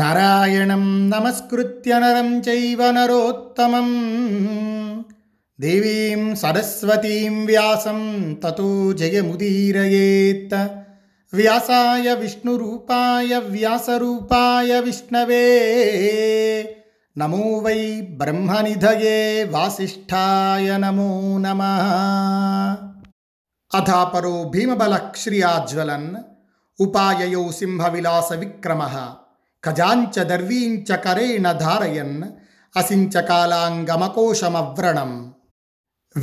నారాయణం నమస్కృత్య నరం చైవ నరోత్తమం దేవీం సరస్వతీం వ్యాసం తతో జయముదీరయేత్. వ్యాసాయ విష్ణురూపాయ వ్యాసరూపాయ విష్ణవే నమో వై బ్రహ్మనిధయే వాసిష్ఠాయ నమో నమః. అథాపరో భీమబలక్ష్రియాజ్వలన్ ఉపాయయో సింహవిలాస విక్రమః ఖజాంచ దర్వీంచ కరేణ ధారయన్ అసించ కాలాంగమకోశమవ్రణం.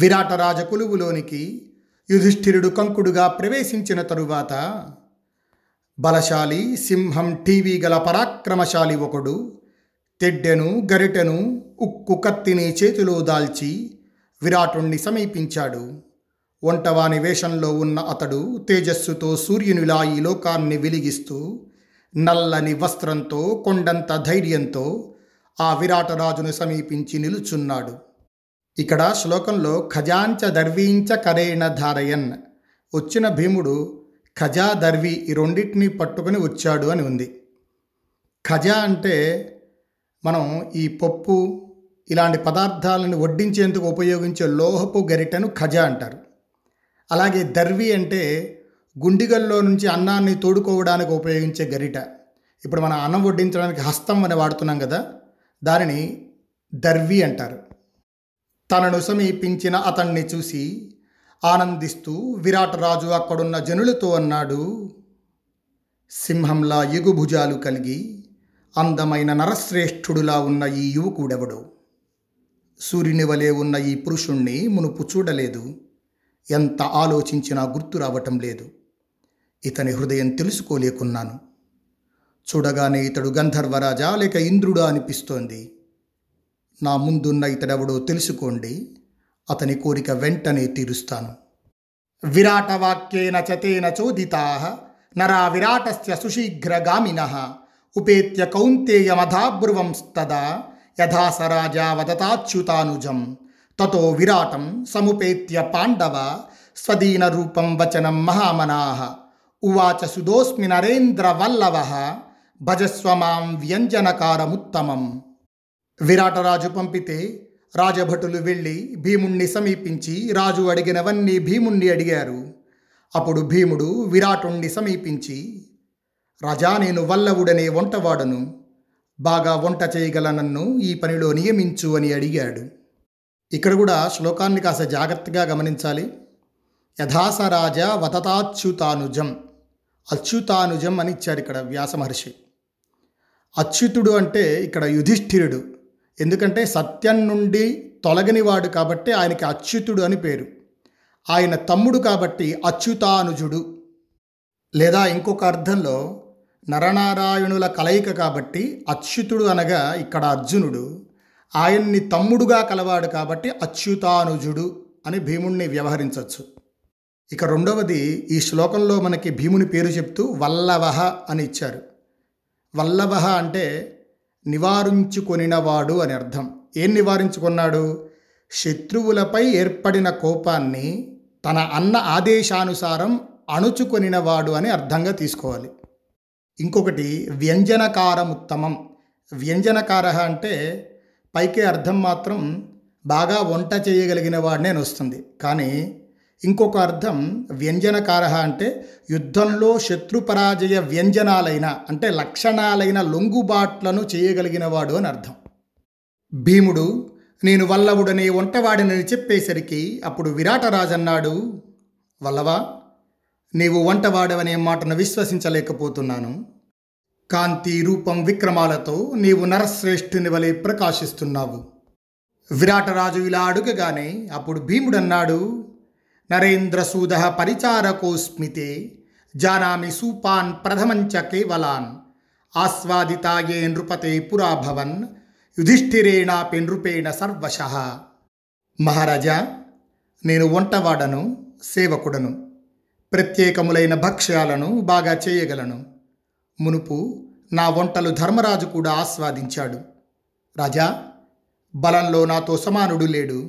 విరాటరాజకులువులోనికి యుధిష్ఠిరుడు కంకుడుగా ప్రవేశించిన తరువాత బలశాలి సింహం టీవీ గల పరాక్రమశాలి ఒకడు తెడ్డెను గరిటెను ఉక్కు కత్తిని చేతిలో దాల్చి విరాటుణ్ణి సమీపించాడు. వంటవాని వేషంలో ఉన్న అతడు తేజస్సుతో సూర్యునిలా ఈ లోకాన్ని వెలిగిస్తూ నల్లని వస్త్రంతో కొండంత ధైర్యంతో ఆ విరాటరాజును సమీపించి నిలుచున్నాడు. ఇక్కడ శ్లోకంలో ఖజాంచ దర్వీంచ కరేణ ధారయన్, వచ్చిన భీముడు ఖజా దర్వి ఈ రెండింటిని పట్టుకొని వచ్చాడు అని ఉంది. ఖజా అంటే మనం ఈ పప్పు ఇలాంటి పదార్థాలను వడ్డించేందుకు ఉపయోగించే లోహపు గరిటెను ఖజా అంటారు. అలాగే దర్వి అంటే గుండిగల్లో నుంచి అన్నాన్ని తోడుకోవడానికి ఉపయోగించే గరిట. ఇప్పుడు మనం అన్నం వడ్డించడానికి హస్తం అని వాడుతున్నాం కదా, దానిని దర్వి అంటారు. తనను సమీపించిన అతన్ని చూసి ఆనందిస్తూ విరాటరాజు అక్కడున్న జనులతో అన్నాడు, సింహంలా ఎగుభుజాలు కలిగి అందమైన నరశ్రేష్ఠుడులా ఉన్న ఈ యువకుడెవడు? సూర్యుని వలె ఉన్న ఈ పురుషుణ్ణి మునుపు చూడలేదు. ఎంత ఆలోచించినా గుర్తు రావటం లేదు. ఇతని హృదయం తెలుసుకోలేకున్నాను. చూడగానే ఇతడు గంధర్వరాజా లేక ఇంద్రుడా అనిపిస్తోంది. నా ముందున్న ఇతడెవడో తెలుసుకోండి, అతని కోరిక వెంటనే తీరుస్తాను. విరాటవాక్యేన చతేన చోదితాః నరా విరాటస్య సుశీఘ్రగామినః ఉపేత్య కౌంతేయమధాబ్రువంస్తదా యథాసరాజా వదతాచ్యుతానుజం తతో విరాటం సముపేత్య పాండవ స్వదీన రూపం వచనం మహామనాః ఉవాచ సుదోస్మి నరేంద్ర వల్లవః భజస్వమాం వ్యంజనకారముత్తమం. విరాటరాజు పంపితే రాజభటులు వెళ్ళి భీముణ్ణి సమీపించి రాజు అడిగినవన్నీ భీముణ్ణి అడిగారు. అప్పుడు భీముడు విరాటుణ్ణి సమీపించి, రాజా, నేను వల్లవుడనే వంటవాడను, బాగా వంట చేయగల నన్ను ఈ పనిలో నియమించు అని అడిగాడు. ఇక్కడ కూడా శ్లోకాన్ని కాస్త జాగ్రత్తగా గమనించాలి. యథాసరాజ వతతాచ్యుతానుజం, అచ్యుతానుజం అని ఇచ్చారు ఇక్కడ వ్యాస మహర్షి. అచ్యుతుడు అంటే ఇక్కడ యుధిష్ఠిరుడు, ఎందుకంటే సత్యం నుండి తొలగనివాడు కాబట్టి ఆయనకి అచ్యుతుడు అని పేరు. ఆయన తమ్ముడు కాబట్టి అచ్యుతానుజుడు. లేదా ఇంకొక అర్థంలో నరనారాయణుల కలయిక కాబట్టి అచ్యుతుడు అనగా ఇక్కడ అర్జునుడు, ఆయన్ని తమ్ముడుగా కలవాడు కాబట్టి అచ్యుతానుజుడు అని భీముణ్ణి వ్యవహరించవచ్చు. ఇక రెండవది, ఈ శ్లోకంలో మనకి భీముని పేరు చెప్తూ వల్లవః అని ఇచ్చారు. వల్లవః అంటే నివారించుకొనినవాడు అని అర్థం. ఏం నివారించుకున్నాడు? శత్రువులపై ఏర్పడిన కోపాన్ని తన అన్న ఆదేశానుసారం అణుచుకొనినవాడు అని అర్థంగా తీసుకోవాలి. ఇంకొకటి వ్యంజనకారముత్తమం. వ్యంజనకార అంటే పైకే అర్థం మాత్రం బాగా వంట చేయగలిగిన వాడినే వస్తుంది, కానీ ఇంకొక అర్థం వ్యంజనకార అంటే యుద్ధంలో శత్రుపరాజయ వ్యంజనాలైన అంటే లక్షణాలైన లొంగుబాట్లను చేయగలిగినవాడు అని అర్థం. భీముడు నేను వల్లవుడనే వంటవాడినని చెప్పేసరికి అప్పుడు విరాటరాజు అన్నాడు, వల్లవా, నీవు వంటవాడవనే మాటను విశ్వసించలేకపోతున్నాను. కాంతి రూపం విక్రమాలతో నీవు నరశ్రేష్ఠుని వలె ప్రకాశిస్తున్నావు. విరాటరాజు ఇలా అడుగగానే అప్పుడు భీముడన్నాడు, నరేంద్రసూద పరిచారకోస్మితే జానామి సూపాన్ ప్రథమంచ కేవలాన్ ఆస్వాదితాయే నృపతే పురాభవన్ యుధిష్ఠిరేణాపి నృపేణ సర్వశః. మహారాజా, నేను వంటవాడను, సేవకుడను, ప్రత్యేకములైన భక్ష్యాలను బాగా చేయగలను. మునుపు నా వంటలు ధర్మరాజు కూడా ఆస్వాదించాడు. రాజా, బలంలో నాతో సమానుడు లేడు.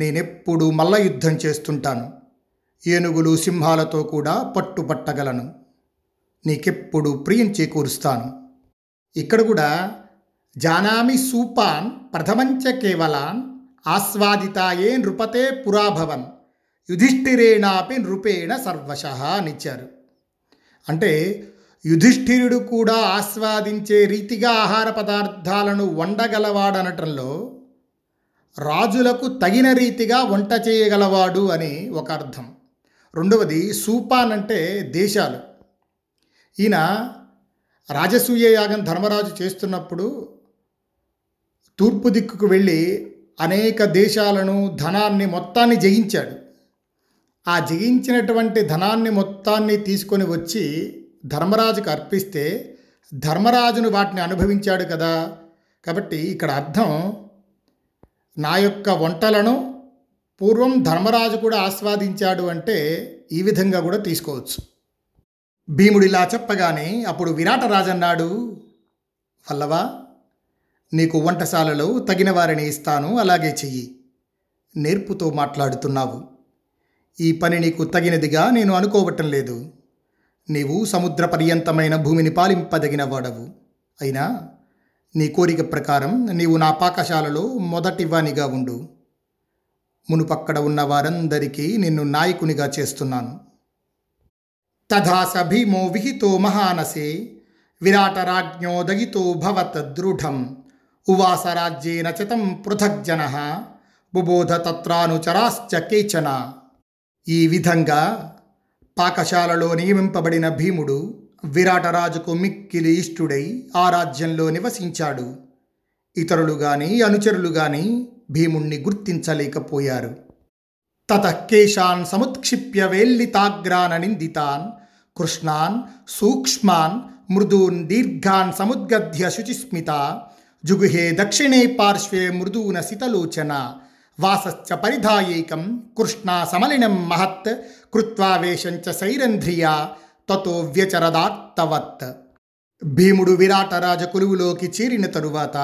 నేనెప్పుడూ మల్ల యుద్ధం చేస్తుంటాను. ఏనుగులు సింహాలతో కూడా పట్టుపట్టగలను. నీకెప్పుడు ప్రియం చేకూరుస్తాను. ఇక్కడ కూడా జానామి సూపాన్ ప్రథమంచ కేవలాన్ ఆస్వాదితాయే నృపతే పురాభవన్ యుధిష్ఠిరేణాపి నృపేణ సర్వశః అనిచ్చారు. అంటే యుధిష్ఠిరుడు కూడా ఆస్వాదించే రీతిగా ఆహార పదార్థాలను వండగలవాడనటంలో రాజులకు తగిన రీతిగా వంట చేయగలవాడు అని ఒక అర్థం. రెండవది సూపాన్ అంటే దేశాలు. ఈయన రాజసూయ యాగం ధర్మరాజు చేస్తున్నప్పుడు తూర్పు దిక్కుకు వెళ్ళి అనేక దేశాలను ధనాన్ని మొత్తాన్ని జయించాడు. ఆ జయించినటువంటి ధనాన్ని మొత్తాన్ని తీసుకొని వచ్చి ధర్మరాజుకు అర్పిస్తే ధర్మరాజును వాటిని అనుభవించాడు కదా. కాబట్టి ఇక్కడ అర్థం నా యొక్క వంటలను పూర్వం ధర్మరాజు కూడా ఆస్వాదించాడు అంటే ఈ విధంగా కూడా తీసుకోవచ్చు. భీముడిలా చెప్పగానే అప్పుడు విరాట రాజన్నాడు, వల్లవా నీకు వంటశాలలో తగిన వారిని ఇస్తాను, అలాగే చెయ్యి. నేర్పుతో మాట్లాడుతున్నావు, ఈ పని నీకు తగినదిగా నేను అనుకోవటం లేదు. నీవు సముద్ర పర్యంతమైన భూమిని పాలింపదగిన వాడవు. అయినా నీ కోరిక ప్రకారం నీవు నా పాకశాలలో మొదటివానిగా ఉండు. మునుపక్కడ ఉన్న వారందరికీ నిన్ను నాయకునిగా చేస్తున్నాను. తథా స భీమో విహితో మహానసే విరాటరాజ్ఞో దగితో భవత్ దృఢం ఉవాసరాజ్యేన చతం పృథగ్జనః బుబోధ తత్రానుచరాశ్చ కేచన. ఈ విధంగా పాకశాలలో నియమింపబడిన భీముడు విరాటరాజుకు మిక్కిలి ఇష్టుడై ఆ రాజ్యంలో నివసించాడు. ఇతరులు కానీ అనుచరులు కానీ భీముణ్ణి గుర్తించలేకపోయారు. తతః కేశాన్ సముత్క్షిప్య వేల్లితాగ్రాన నిందితాన్ కృష్ణాన్ సూక్ష్మాన్ మృదూన్ దీర్ఘాన్ సముద్గధ్య శుచిస్మిత జుగుహే దక్షిణే పార్శ్వే మృదూన శితలోచన వాసశ్చ పరిధాయేకం కృష్ణా సమలినం మహత్ కృత్వావేశంచ సైరంధ్రియా తతో వ్యచరదాత్తవత్. భీముడు విరాటరాజ కొలువులోకి చేరిన తరువాత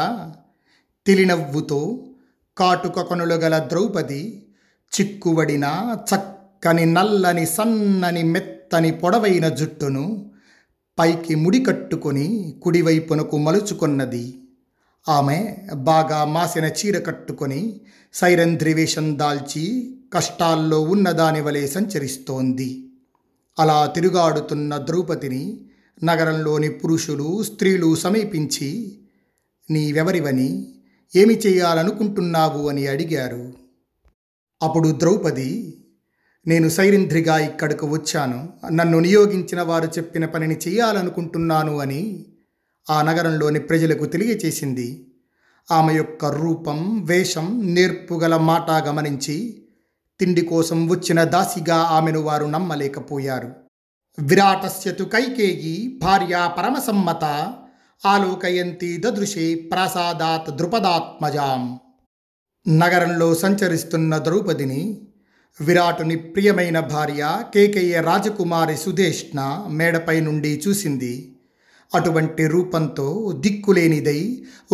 తిలినవ్వుతో కాటుక కొనులు గల ద్రౌపది చిక్కుబడిన చక్కని నల్లని సన్నని మెత్తని పొడవైన జుట్టును పైకి ముడికట్టుకొని కుడివైపునకు మలుచుకున్నది. ఆమె బాగా మాసిన చీర కట్టుకొని సైరంధ్రివేషం దాల్చి కష్టాల్లో ఉన్నదాని వలె సంచరిస్తోంది. అలా తిరుగాడుతున్న ద్రౌపదిని నగరంలోని పురుషులు స్త్రీలు సమీపించి నీవెవరివని, ఏమి చేయాలనుకుంటున్నావు అని అడిగారు. అప్పుడు ద్రౌపది, నేను సైరంధ్రిగా ఇక్కడకు వచ్చాను, నన్ను నియోగించిన వారు చెప్పిన పనిని చేయాలనుకుంటున్నాను అని ఆ నగరంలోని ప్రజలకు తెలియచేసింది. ఆమె యొక్క రూపం, వేషం, నేర్పుగల మాట గమనించి తిండి కోసం వచ్చిన దాసిగా ఆమెను వారు నమ్మలేకపోయారు. విరాటస్యతు కైకేయి భార్యా పరమసమ్మత ఆలోకయంతి దదృశే ప్రాసాదాత్ ద్రుపదాత్మజాం. నగరంలో సంచరిస్తున్న ద్రౌపదిని విరాటుని ప్రియమైన భార్య కేకేయ రాజకుమారి సుధేష్ణ మేడపై నుండి చూసింది. అటువంటి రూపంతో దిక్కులేనిదై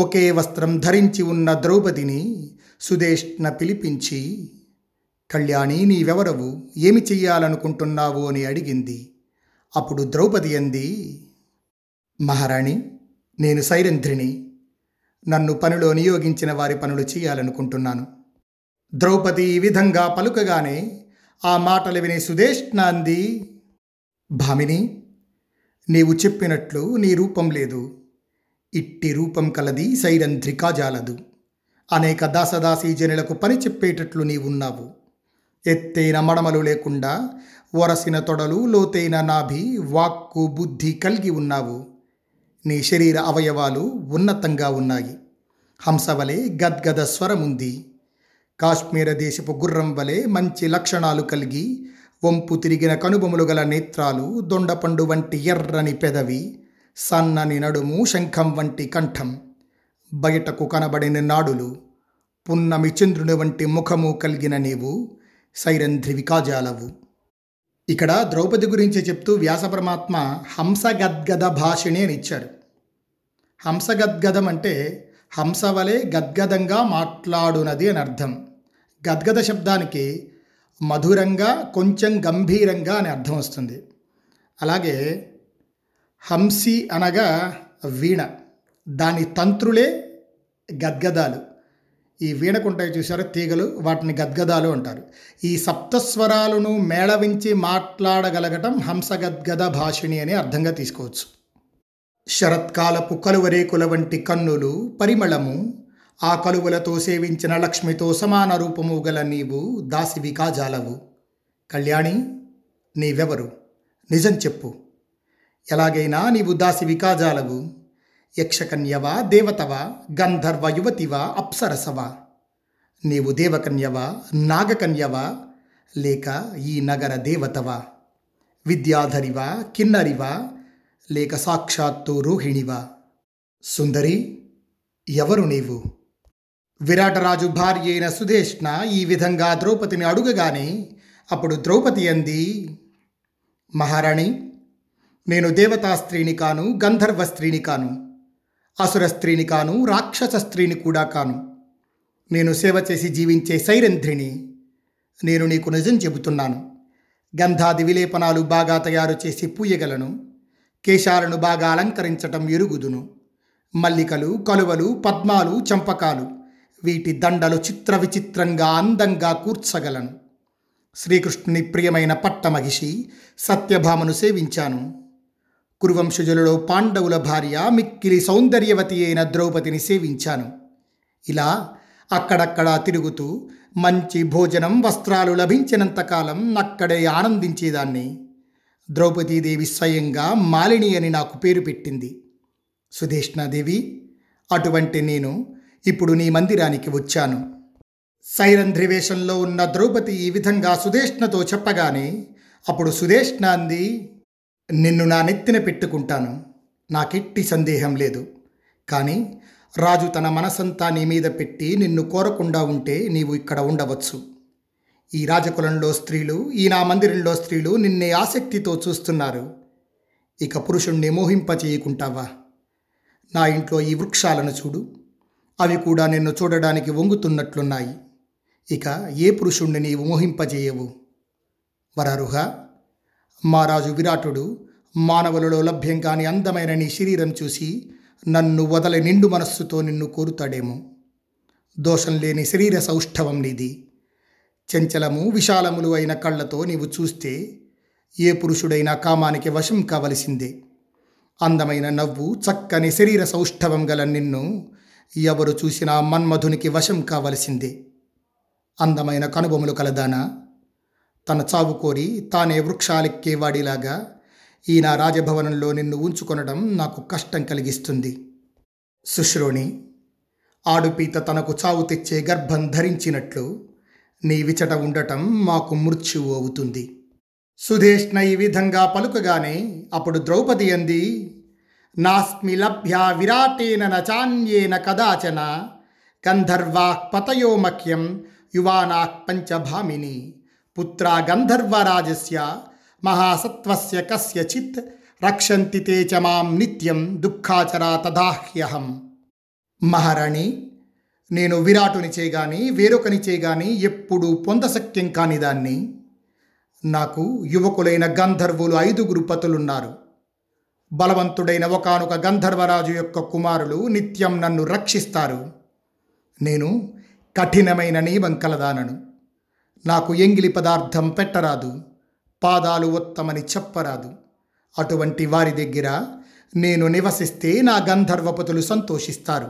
ఒకే వస్త్రం ధరించి ఉన్న ద్రౌపదిని సుధేష్ణ పిలిపించి, కళ్యాణి నీవెవరవు, ఏమి చెయ్యాలనుకుంటున్నావు అని అడిగింది. అప్పుడు ద్రౌపది అంది, మహారాణి నేను సైరంధ్రిని, నన్ను పనిలో నియోగించిన వారి పనులు చేయాలనుకుంటున్నాను. ద్రౌపది ఈ విధంగా పలుకగానే ఆ మాటలు విని సుధేష్ణ అంది, భామిని నీవు చెప్పినట్లు నీ రూపం లేదు, ఇట్టి రూపం కలది సైరంధ్రి కాజాలదు. అనేక దాసదాసీ జనులకు పని చెప్పేటట్లు నీవున్నావు. ఎత్తైన మడమలు లేకుండా వరసిన తొడలు, లోతైన నాభి, వాక్కు, బుద్ధి కలిగి ఉన్నావు. నీ శరీర అవయవాలు ఉన్నతంగా ఉన్నాయి. హంసవలే గద్గద స్వరముంది. కాశ్మీర దేశపు గుర్రం వలె మంచి లక్షణాలు కలిగి వంపు తిరిగిన కనుబొమలు గల నేత్రాలు, దొండపండు వంటి ఎర్రని పెదవి, సన్నని నడుము, శంఖం వంటి కంఠం, బయటకు కనబడిన నాడులు, పున్నమి చంద్రుని వంటి ముఖము కలిగిన నీవు సైరంధ్రివి కాజాలవు. ఇక్కడ ద్రౌపది గురించి చెప్తూ వ్యాసపరమాత్మ హంసగద్గద భాషిణి అని ఇచ్చారు. హంసగద్గదం అంటే హంస వలె గద్గదంగా మాట్లాడునది అని అర్థం. గద్గద శబ్దానికి మధురంగా, కొంచెం గంభీరంగా అని అర్థం వస్తుంది. అలాగే హంసి అనగా వీణ, దాని తంత్రులే గద్గదాలు. ఈ వీణకుంటాయి చూసారు తీగలు, వాటిని గద్గదాలు అంటారు. ఈ సప్తస్వరాలను మేళవించి మాట్లాడగలగటం హంసగద్గద భాషిణి అని అర్థంగా తీసుకోవచ్చు. శరత్కాలపు కలువరేకుల వంటి కన్నులు, పరిమళము, ఆ కలువలతో సేవించిన లక్ష్మితో సమాన రూపము గల నీవు దాసివి కాజాలవు. కళ్యాణి, నీవెవరు? నిజం చెప్పు. ఎలాగైనా నీవు దాసివి కాజాలవు. యక్షకన్యవా, దేవతవా, గంధర్వ యువతివా, అప్సరసవా? నీవు దేవకన్యవా, నాగకన్యవా, లేక ఈ నగర దేవతవా? విద్యాధరివా, కిన్నరివా, లేక సాక్షాత్తు రోహిణివా? సుందరి, ఎవరు నీవు? విరాటరాజు భార్య అయిన సుధేష్ణ ఈ విధంగా ద్రౌపదిని అడుగగానే అప్పుడు ద్రౌపది అంది, మహారాణి, నేను దేవతా స్త్రీని కాను, గంధర్వ స్త్రీని కాను, అసుర స్త్రీని కాను, రాక్షస స్త్రీని కూడా కాను. నేను సేవ చేసి జీవించే సైరంధ్రిని. నేను నీకు నిజం చెబుతున్నాను. గంధాది విలేపనాలు బాగా తయారు చేసి పూయగలను. కేశాలను బాగా అలంకరించటం ఎరుగుదును. మల్లికలు, కలువలు, పద్మాలు, చంపకాలు, వీటి దండలు చిత్ర విచిత్రంగా అందంగా కూర్చగలను. శ్రీకృష్ణుని ప్రియమైన పట్టమహిషి సత్యభామను సేవించాను. కురువంశజులలో పాండవుల భార్య మిక్కిలి సౌందర్యవతి అయిన ద్రౌపదిని సేవించాను. ఇలా అక్కడక్కడా తిరుగుతూ మంచి భోజనం, వస్త్రాలు లభించినంతకాలం అక్కడే ఆనందించేదాన్ని. ద్రౌపదీదేవి స్వయంగా మాలిని అని నాకు పేరు పెట్టింది. సుధేష్ణాదేవి, అటువంటి నేను ఇప్పుడు నీ మందిరానికి వచ్చాను. సైరంధ్రి వేషంలో ఉన్న ద్రౌపది ఈ విధంగా సుధేష్ణతో చెప్పగానే అప్పుడు సుధేష్ణ అంది, నిన్ను నా నెత్తిన పెట్టుకుంటాను, నాకెట్టి సందేహం లేదు. కానీ రాజు తన మనసంతా నీ మీద పెట్టి నిన్ను కోరకుండా ఉంటే నీవు ఇక్కడ ఉండవచ్చు. ఈ రాజకులంలో స్త్రీలు, ఈ నా మందిరంలో స్త్రీలు నిన్నే ఆసక్తితో చూస్తున్నారు. ఇక పురుషుణ్ణి మోహింపచేయకుంటావా? నా ఇంట్లో ఈ వృక్షాలను చూడు, అవి కూడా నిన్ను చూడడానికి వంగుతున్నట్లున్నాయి. ఇక ఏ పురుషుణ్ణి నీవు మోహింపజేయవు. వరారుహ, మా రాజు విరాటుడు మానవులలో లభ్యం కాని అందమైన నీ శరీరం చూసి నన్ను వదల నిండు మనస్సుతో నిన్ను కోరుతాడేమో. దోషం లేని శరీర సౌష్ఠవం నీది. చంచలము, విశాలములు అయిన కళ్ళతో నీవు చూస్తే ఏ పురుషుడైనా కామానికి వశం కావలసిందే. అందమైన నవ్వు, చక్కని శరీర సౌష్ఠవం గల నిన్ను ఎవరు చూసినా మన్మధునికి వశం కావలసిందే. అందమైన కనుబొమలు కలదానా? తన చావు కోరి తానే వృక్షాలెక్కేవాడిలాగా ఈ నా రాజభవనంలో నిన్ను ఉంచుకొనడం నాకు కష్టం కలిగిస్తుంది. శుశ్రోణి, ఆడుపీత తనకు చావు తెచ్చే గర్భం ధరించినట్లు నీ విచట ఉండటం మాకు మృత్యువు అవుతుంది. సుధేష్ణ ఈ విధంగా పలుకగానే అప్పుడు ద్రౌపది అంది, నాస్మి లభ్య విరాటేన నచాన్యేన కదాచన గంధర్వా పతయో మఖ్యం యువానా పంచభామిని పుత్ర గంధర్వరాజస్య మహాసత్వస్య కస్యచిత్ రక్షంతి తే చ మాం నిత్యం దుఃఖాచరా తదాహ్యహం. మహారాణి, నేను విరాటునిచే గాని వేరొకనిచే గాని ఎప్పుడూ పొందశక్యం కాని దాన్ని. నాకు యువకులైన గంధర్వులు 5 పతులున్నారు. బలవంతుడైన ఒకానొక గంధర్వరాజు యొక్క కుమారులు నిత్యం నన్ను రక్షిస్తారు. నేను కఠినమైన నియమం కలదానను. నాకు ఎంగిలి పదార్థం పెట్టరాదు, పాదాలు ఒత్తమని చెప్పరాదు. అటువంటి వారి దగ్గర నేను నివసిస్తే నా గంధర్వపతులు సంతోషిస్తారు.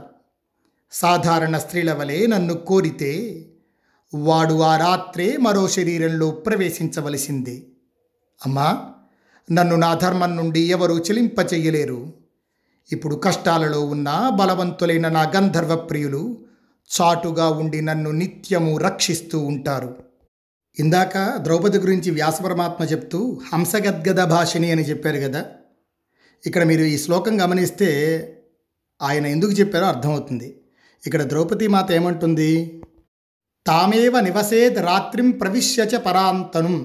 సాధారణ స్త్రీల వలె నన్ను కోరితే వాడు ఆ రాత్రే మరో శరీరంలో ప్రవేశించవలసిందే. అమ్మా, నన్ను నా ధర్మం నుండి ఎవరూ చెలింపచెయ్యలేరు. ఇప్పుడు కష్టాలలో ఉన్న బలవంతులైన నా గంధర్వ ప్రియులు చాటుగా ఉండి నన్ను నిత్యము రక్షిస్తూ ఉంటారు. ఇందాక ద్రౌపది గురించి వ్యాసపరమాత్మ చెప్తూ హంసగద్గద భాషిణి అని చెప్పారు కదా. ఇక్కడ మీరు ఈ శ్లోకం గమనిస్తే ఆయన ఎందుకు చెప్పారో అర్థమవుతుంది. ఇక్కడ ద్రౌపది మాత ఏమంటుంది? తామేవ నివసేద్ రాత్రిం ప్రవిశ్యచ పరాంతనుం.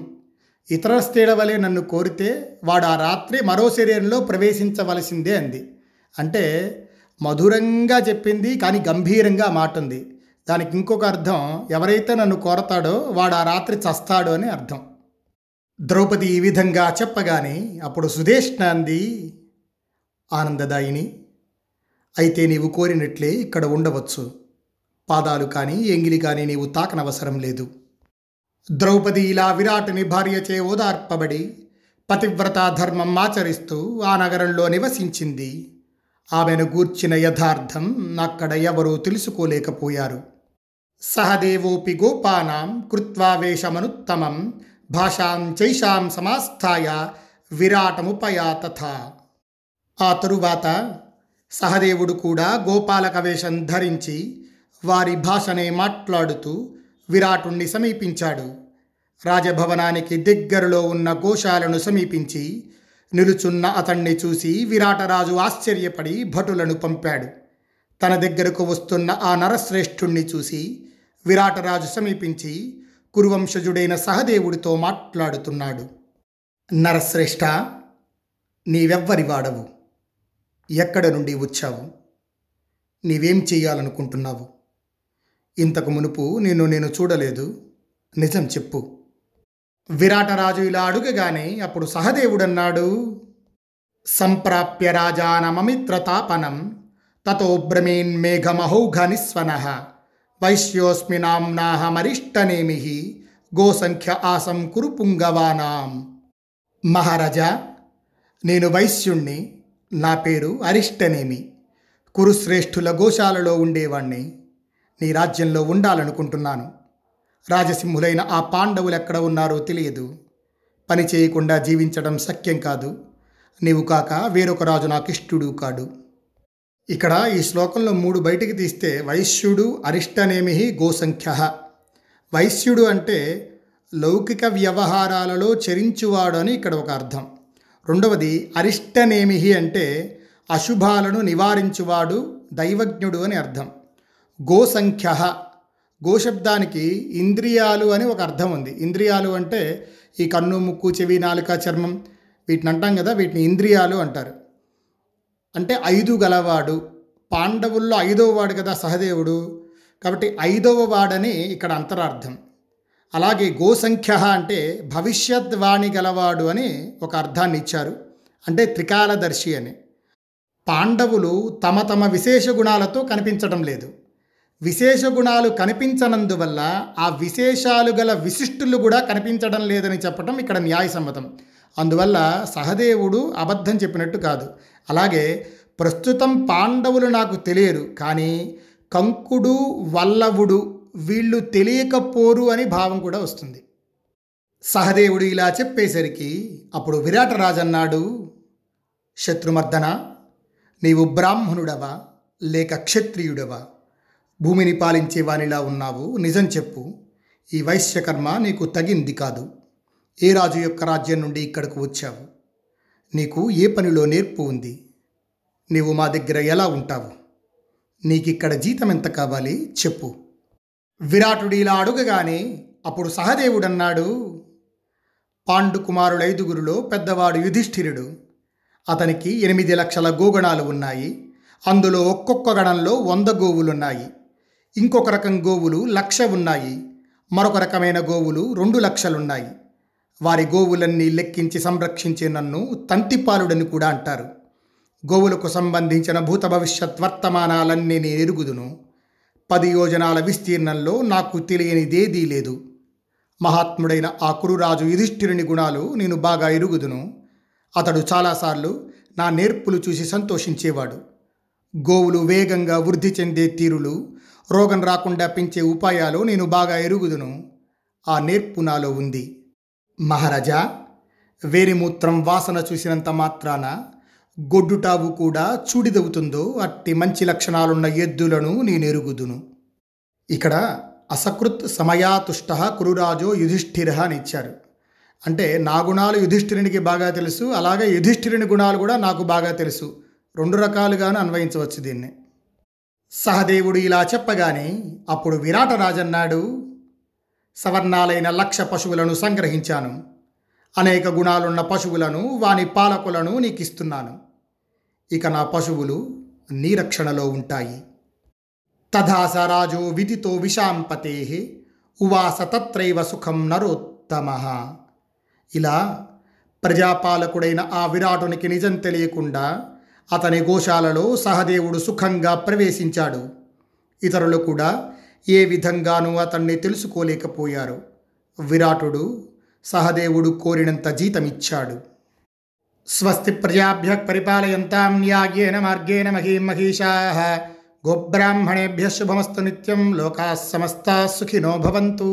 ఇతర స్త్రీల వలె నన్ను కోరితే వాడు ఆ రాత్రి మరో శరీరంలో ప్రవేశించవలసిందే అంది. అంటే మధురంగా చెప్పింది కానీ గంభీరంగా మాట ఉంది. దానికి ఇంకొక అర్థం, ఎవరైతే నన్ను కోరతాడో వాడు ఆ రాత్రి చస్తాడు అని అర్థం. ద్రౌపది ఈ విధంగా చెప్పగానే అప్పుడు సుధేష్ణ అంది, ఆనందదాయిని, అయితే నీవు కోరినట్లే ఇక్కడ ఉండవచ్చు. పాదాలు కానీ ఎంగిలి కానీ నీవు తాకనవసరం లేదు. ద్రౌపది ఇలా విరాటుని భార్యచే ఓదార్పబడి పతివ్రత ధర్మం ఆచరిస్తూ ఆ నగరంలో నివసించింది. ఆమెను గూర్చిన యథార్థం అక్కడ ఎవరూ తెలుసుకోలేకపోయారు. సహదేవోపి గోపానాం కృత్వావేషమనుత్తమం భాషాం చైషాం సమాస్థాయ విరాటముపయాతథ. ఆ తరువాత సహదేవుడు కూడా గోపాలక వేషం ధరించి వారి భాషనే మాట్లాడుతూ విరాటుణ్ణి సమీపించాడు. రాజభవనానికి దగ్గరలో ఉన్న గోశాలను సమీపించి నిలుచున్న అతణ్ణి చూసి విరాటరాజు ఆశ్చర్యపడి భటులను పంపాడు. తన దగ్గరకు వస్తున్న ఆ నరశ్రేష్ఠుణ్ణి చూసి విరాటరాజు సమీపించి కురువంశజుడైన సహదేవుడితో మాట్లాడుతున్నాడు. నరశ్రేష్ఠ, నీవెవ్వరి వాడవు? ఎక్కడ నుండి వచ్చావు? నీవేం చేయాలనుకుంటున్నావు? ఇంతకు మునుపు నేను చూడలేదు. నిజం చెప్పు. విరాటరాజు ఇలా అడుగగానే అప్పుడు సహదేవుడన్నాడు. సంప్రాప్య రాజానమమిత్రతాపనం తతో భ్రమేన్ మేఘమహౌఘనిస్వనః వైశ్యోస్మి నామ్నాహమరిష్టనేమి గోసంఖ్య ఆసం కురు పుంగవానాం. మహారాజా, నేను వైశ్యుణ్ణి. నా పేరు అరిష్టనేమి. కురుశ్రేష్ఠుల గోశాలలో ఉండేవాణ్ణి. నీ రాజ్యంలో ఉండాలనుకుంటున్నాను. రాజసింహులైన ఆ పాండవులు ఎక్కడ ఉన్నారో తెలియదు. పని చేయకుండా జీవించడం శక్యం కాదు. నీవు కాక వేరొక రాజు నాకు ఇష్టడు కాడు. ఇక్కడ ఈ శ్లోకంలో 3 బయటికి తీస్తే వైశ్యుడు, అరిష్టనేమి, గోసంఖ్య. వైశ్యుడు అంటే లౌకిక వ్యవహారాలలో చరించువాడు అని ఇక్కడ ఒక అర్థం. రెండవది అరిష్టనేమి అంటే అశుభాలను నివారించువాడు, దైవజ్ఞుడు అని అర్థం. గోసంఖ్య, గోశబ్దానికి ఇంద్రియాలు అని ఒక అర్థం ఉంది. ఇంద్రియాలు అంటే ఈ కన్ను, ముక్కు, చెవి, నాలుక, చర్మం వీటిని అంటాం కదా, వీటిని ఇంద్రియాలు అంటారు. అంటే 5 గలవాడు. పాండవుల్లో 5వ వాడు కదా సహదేవుడు, కాబట్టి 5వ వాడని ఇక్కడ అంతరార్థం. అలాగే గోసంఖ్య అంటే భవిష్యద్వాణి గలవాడు అని ఒక అర్థాన్ని ఇచ్చారు, అంటే త్రికాలదర్శి అని. పాండవులు తమ విశేష గుణాలతో కనిపించడం లేదు. విశేష గుణాలు కనిపించనందువల్ల ఆ విశేషాలు గల విశిష్టులు కూడా కనిపించడం లేదని చెప్పడం ఇక్కడ న్యాయసమ్మతం. అందువల్ల సహదేవుడు అబద్ధం చెప్పినట్టు కాదు. అలాగే ప్రస్తుతం పాండవులు నాకు తెలియరు, కానీ కంకుడు, వల్లవుడు వీళ్ళు తెలియకపోరు అని భావం కూడా వస్తుంది. సహదేవుడు ఇలా చెప్పేసరికి అప్పుడు విరాటరాజన్నాడు. శత్రుమర్దన, నీవు బ్రాహ్మణుడవా లేక క్షత్రియుడవా? భూమిని పాలించే వానిలా ఉన్నావు. నిజం చెప్పు. ఈ వైశ్యకర్మ నీకు తగింది కాదు. ఏ రాజు యొక్క రాజ్యం నుండి ఇక్కడకు వచ్చావు? నీకు ఏ పనిలో నేర్పు ఉంది? నీవు మా దగ్గర ఎలా ఉంటావు? నీకిక్కడ జీతం ఎంత కావాలి? చెప్పు. విరాటుడు ఇలా అడుగగానే అప్పుడు సహదేవుడన్నాడు. పాండుకుమారుడు 5గురిలో పెద్దవాడు యుధిష్ఠిరుడు. అతనికి 8 లక్షల గోగణాలు ఉన్నాయి. అందులో ఒక్కొక్క గణంలో 100 గోవులున్నాయి. ఇంకొక రకం గోవులు 1,00,000 ఉన్నాయి. మరొక రకమైన గోవులు 2,00,000 ఉన్నాయి. వారి గోవులన్నీ లెక్కించి సంరక్షించే నన్ను తంతిపాలుడని కూడా అంటారు. గోవులకు సంబంధించిన భూత భవిష్యత్ వర్తమానాలన్నీ నేను ఎరుగుదును. 10 యోజనాల విస్తీర్ణంలో నాకు తెలియనిదేదీ లేదు. మహాత్ముడైన ఆ కురురాజు యుధిష్ఠిరుని గుణాలు నేను బాగా ఎరుగుదును. అతడు చాలాసార్లు నా నేర్పులు చూసి సంతోషించేవాడు. గోవులు వేగంగా వృద్ధి చెందే తీరులు, రోగం రాకుండా పెంచే ఉపాయాలు నేను బాగా ఎరుగుదును. ఆ నేర్పు నాలో ఉంది. మహారాజా, వేరిమూత్రం వాసన చూసినంత మాత్రాన గొడ్డుటావు కూడా చూడిదవుతుందో అట్టి మంచి లక్షణాలున్న ఎద్దులను నేను ఎరుగుదును. ఇక్కడ అసకృత్ సమయాతుష్ట కురురాజో యుధిష్ఠిర అని ఇచ్చారు. అంటే నా గుణాలు యుధిష్ఠిరునికి బాగా తెలుసు, అలాగే యుధిష్ఠిరుని గుణాలు కూడా నాకు బాగా తెలుసు. 2 రకాలుగాను అన్వయించవచ్చు దీన్ని. సహదేవుడు ఇలా చెప్పగానే అప్పుడు విరాటరాజన్నాడు. సవర్ణాలైన 1,00,000 పశువులను సంగ్రహించాను. అనేక గుణాలున్న పశువులను వాని పాలకులను నీకు ఇస్తున్నాను. ఇక నా పశువులు నీ రక్షణలో ఉంటాయి. తథాస రాజో విదితో విశాంపతే ఉవాస తత్రైవ సుఖం నరోత్తమ. ఇలా ప్రజాపాలకుడైన ఆ విరాటునికి నిజం తెలియకుండా అతని గోశాలలో సహదేవుడు సుఖంగా ప్రవేశించాడు. ఇతరులు కూడా ఏ విధంగానూ అతన్ని తెలుసుకోలేకపోయారు. విరాటుడు సహదేవుడు కోరినంత జీతమిచ్చాడు. స్వస్తి ప్రజాభ్య పరిపాలయంతాం న్యాయేన మార్గేణ మహీం మహీషాః గోబ్రాహ్మణేభ్య శుభమస్తు నిత్యం లోకాః సమస్తాః సుఖినో భవంతు.